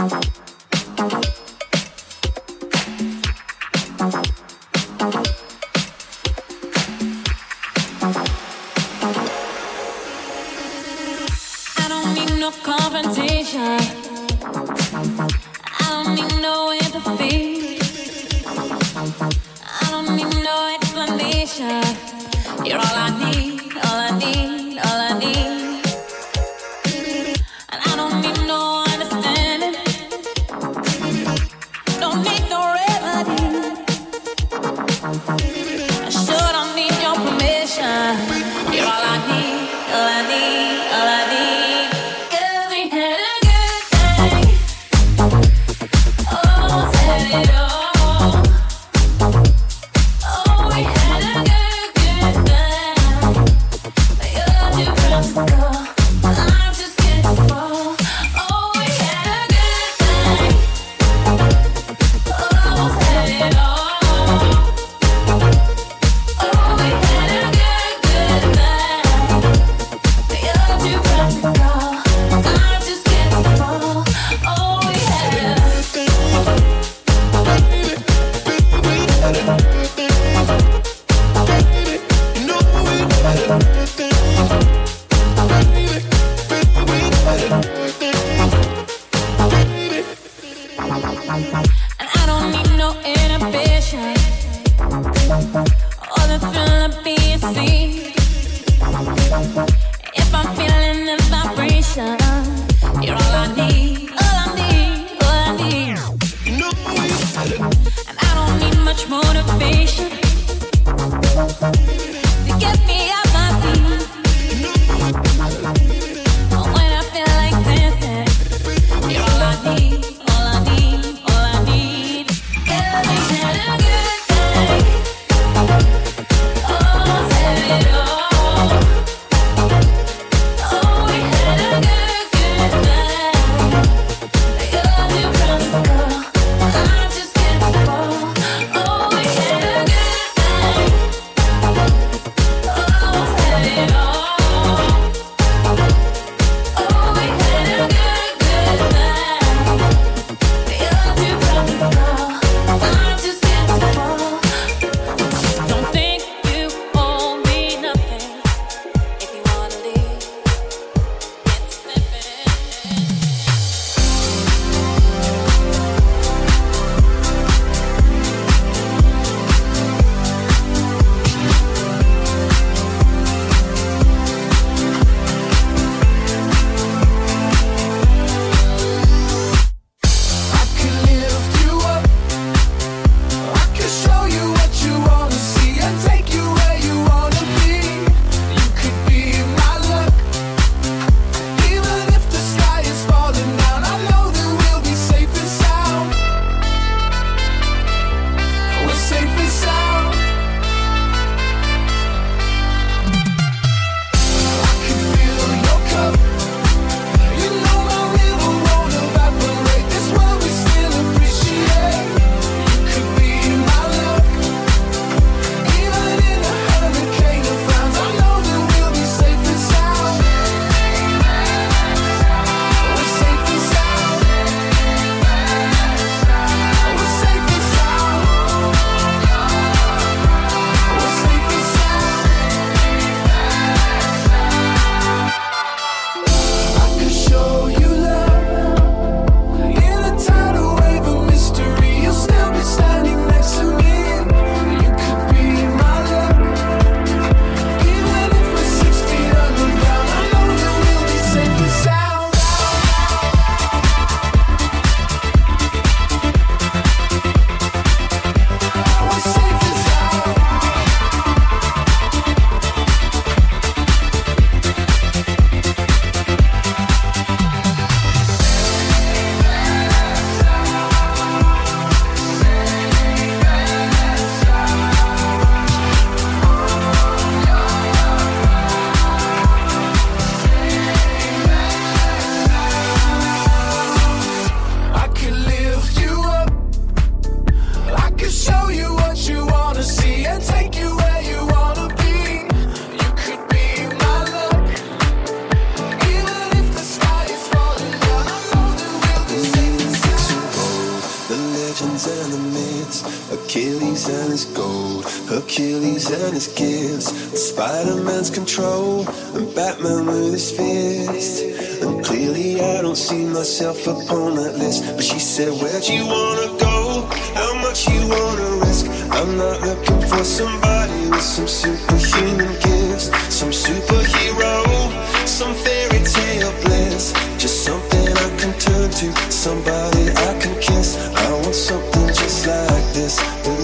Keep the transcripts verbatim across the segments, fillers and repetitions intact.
All I need, all I need, all I need. 'Cause we had a good day. legends and the myths, Achilles and his gold, Hercules and his gifts, and Spider-Man's control, and Batman with his fist. And clearly I don't see myself upon that list. But she said, where'd you wanna go? How much you wanna risk? I'm not looking for somebody with some superhuman gifts, some superhero, some fairy tale bliss, just something I can turn to, somebody I can kiss. I want something just like this. Oh,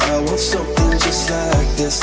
I want something just like this.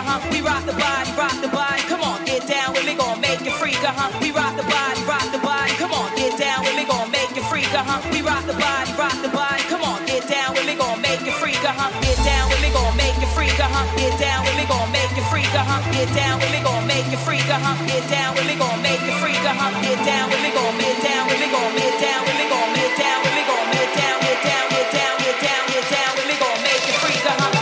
uh-huh, we rock the body, rock the body, come on, get down with me, gon' make you freak, uh-huh, we rock the body, rock the body, come on, get down with me, gon' make you freak, uh-huh, we rock the body, rock the body, come on, get down with me, gon' make you freak, uh-huh, get down with me, gon' make you freak, uh-huh, get down with me, gon' make you freak, uh-huh, get down with me, gon' make you freak, uh-huh, get down with me, gon' make you freak, uh-huh, get down with me, gon' make down with me, gon' make down with me, gon' make down with me, gon' make down, get down, get down, get down, get down with me, gon' make you freak, uh-huh.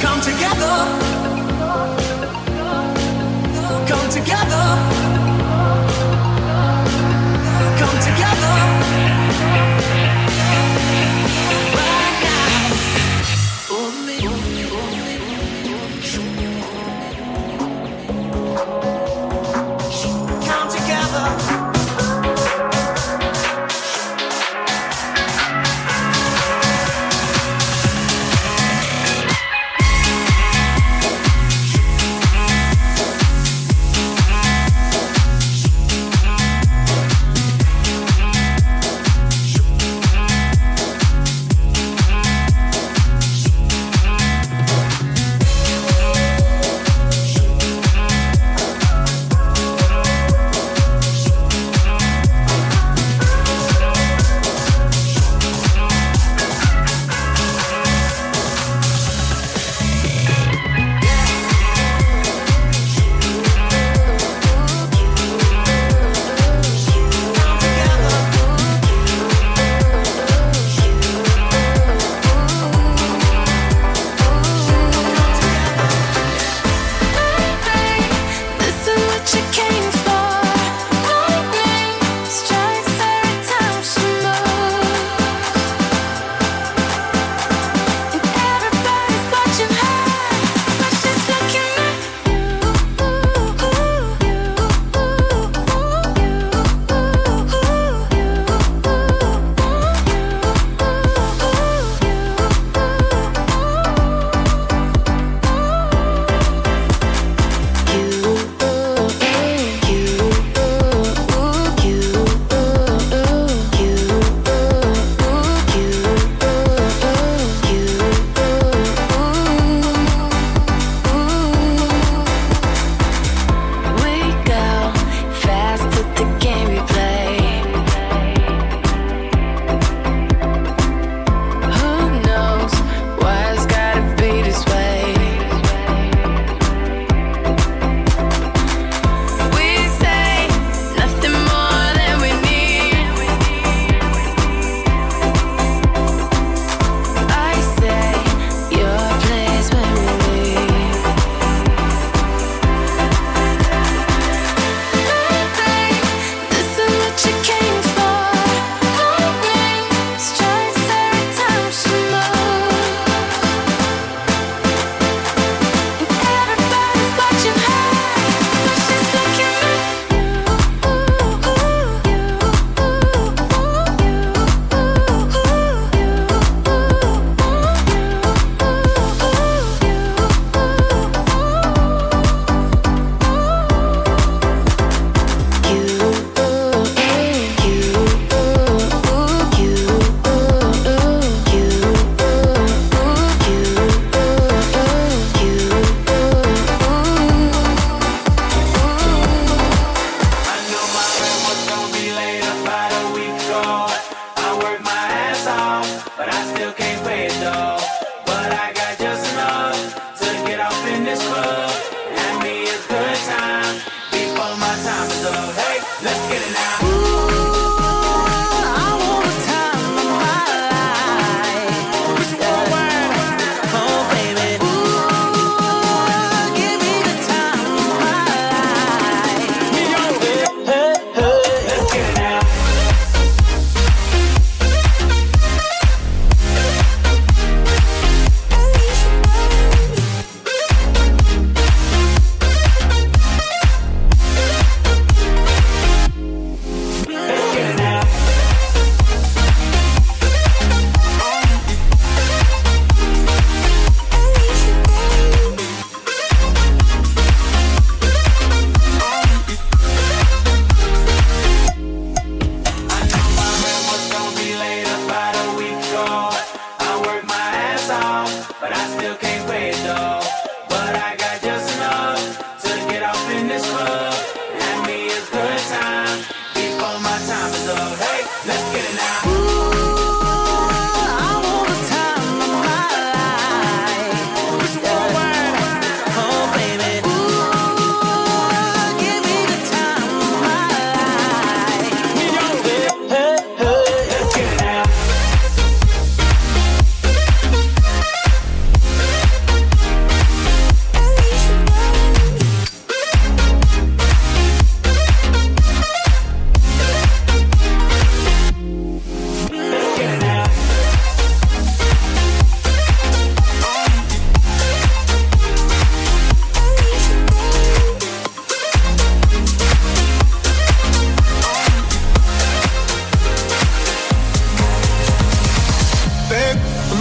Come together. Come together. Right now.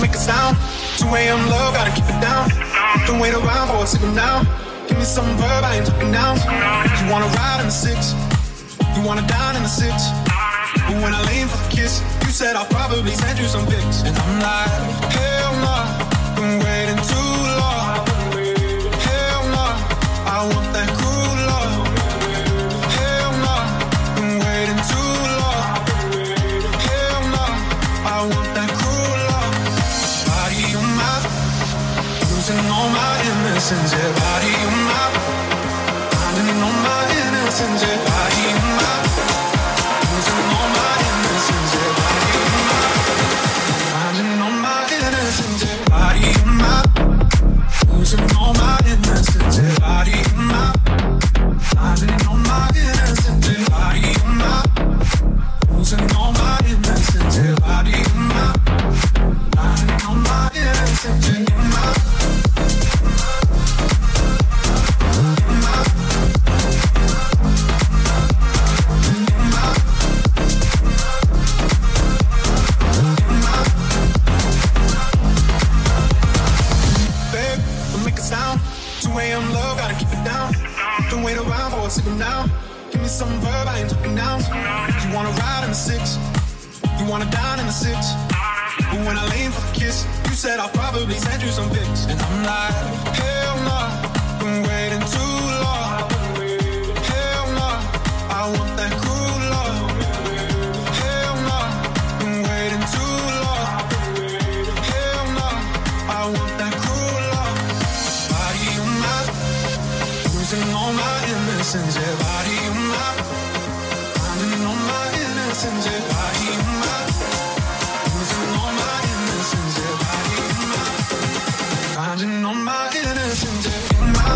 make a sound. two a.m. low, gotta keep it down. Don't wait around for a signal now. Give me some verb, I ain't talking down. You wanna ride in the six, you wanna dine in the six. But when I lean for the kiss, you said I'll probably send you some pics. And I'm like, hell nah, been waiting too long. Hell nah, I want that cool love. Hell nah, been waiting too long. Hell nah, I want that cool love. Body on my, losing all my innocence. Yeah, body on my, finding all my innocence. Yeah, body on my, losing all my. Losing all my innocence, body in my, finding all my innocence, body in my, losing all my innocence, body in my, finding all my innocence in my. two a.m. love, gotta keep it down. Don't wait around for a signal now. Give me some verb, I ain't talking down. You wanna ride in the six, you wanna dine in the six. But when I lean for the kiss, you said I'll probably send you some pics. And I'm like, hell nah, been waiting too long. Hell nah, I want that cool love. Hell nah, been waiting too long. Hell nah, I want that cool. Losing all my innocence, yeah, body on my, finding all my innocence, yeah, body on my, losing all my innocence, yeah, body on my, finding all my innocence, yeah, in my.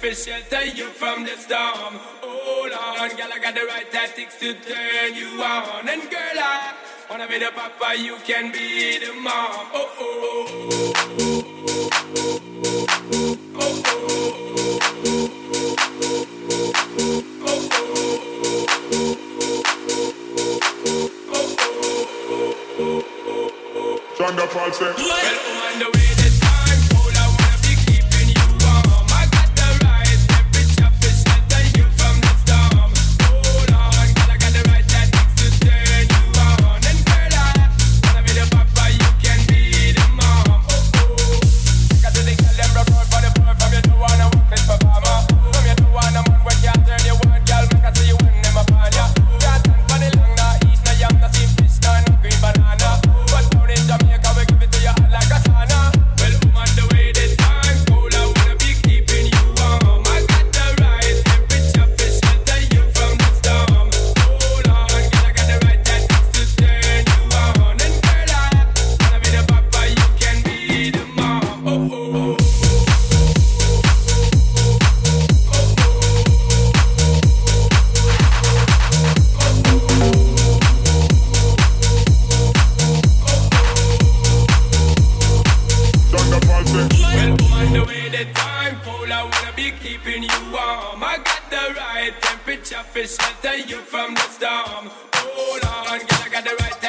For shelter you from the storm. Hold on, girl, I got the right tactics to turn you on. And girl, I wanna be the papa, you can be the mom. Oh oh, oh, oh, oh, oh, oh, oh, oh, oh. Temperature for shelter you from the storm. Hold on, girl, I got the right.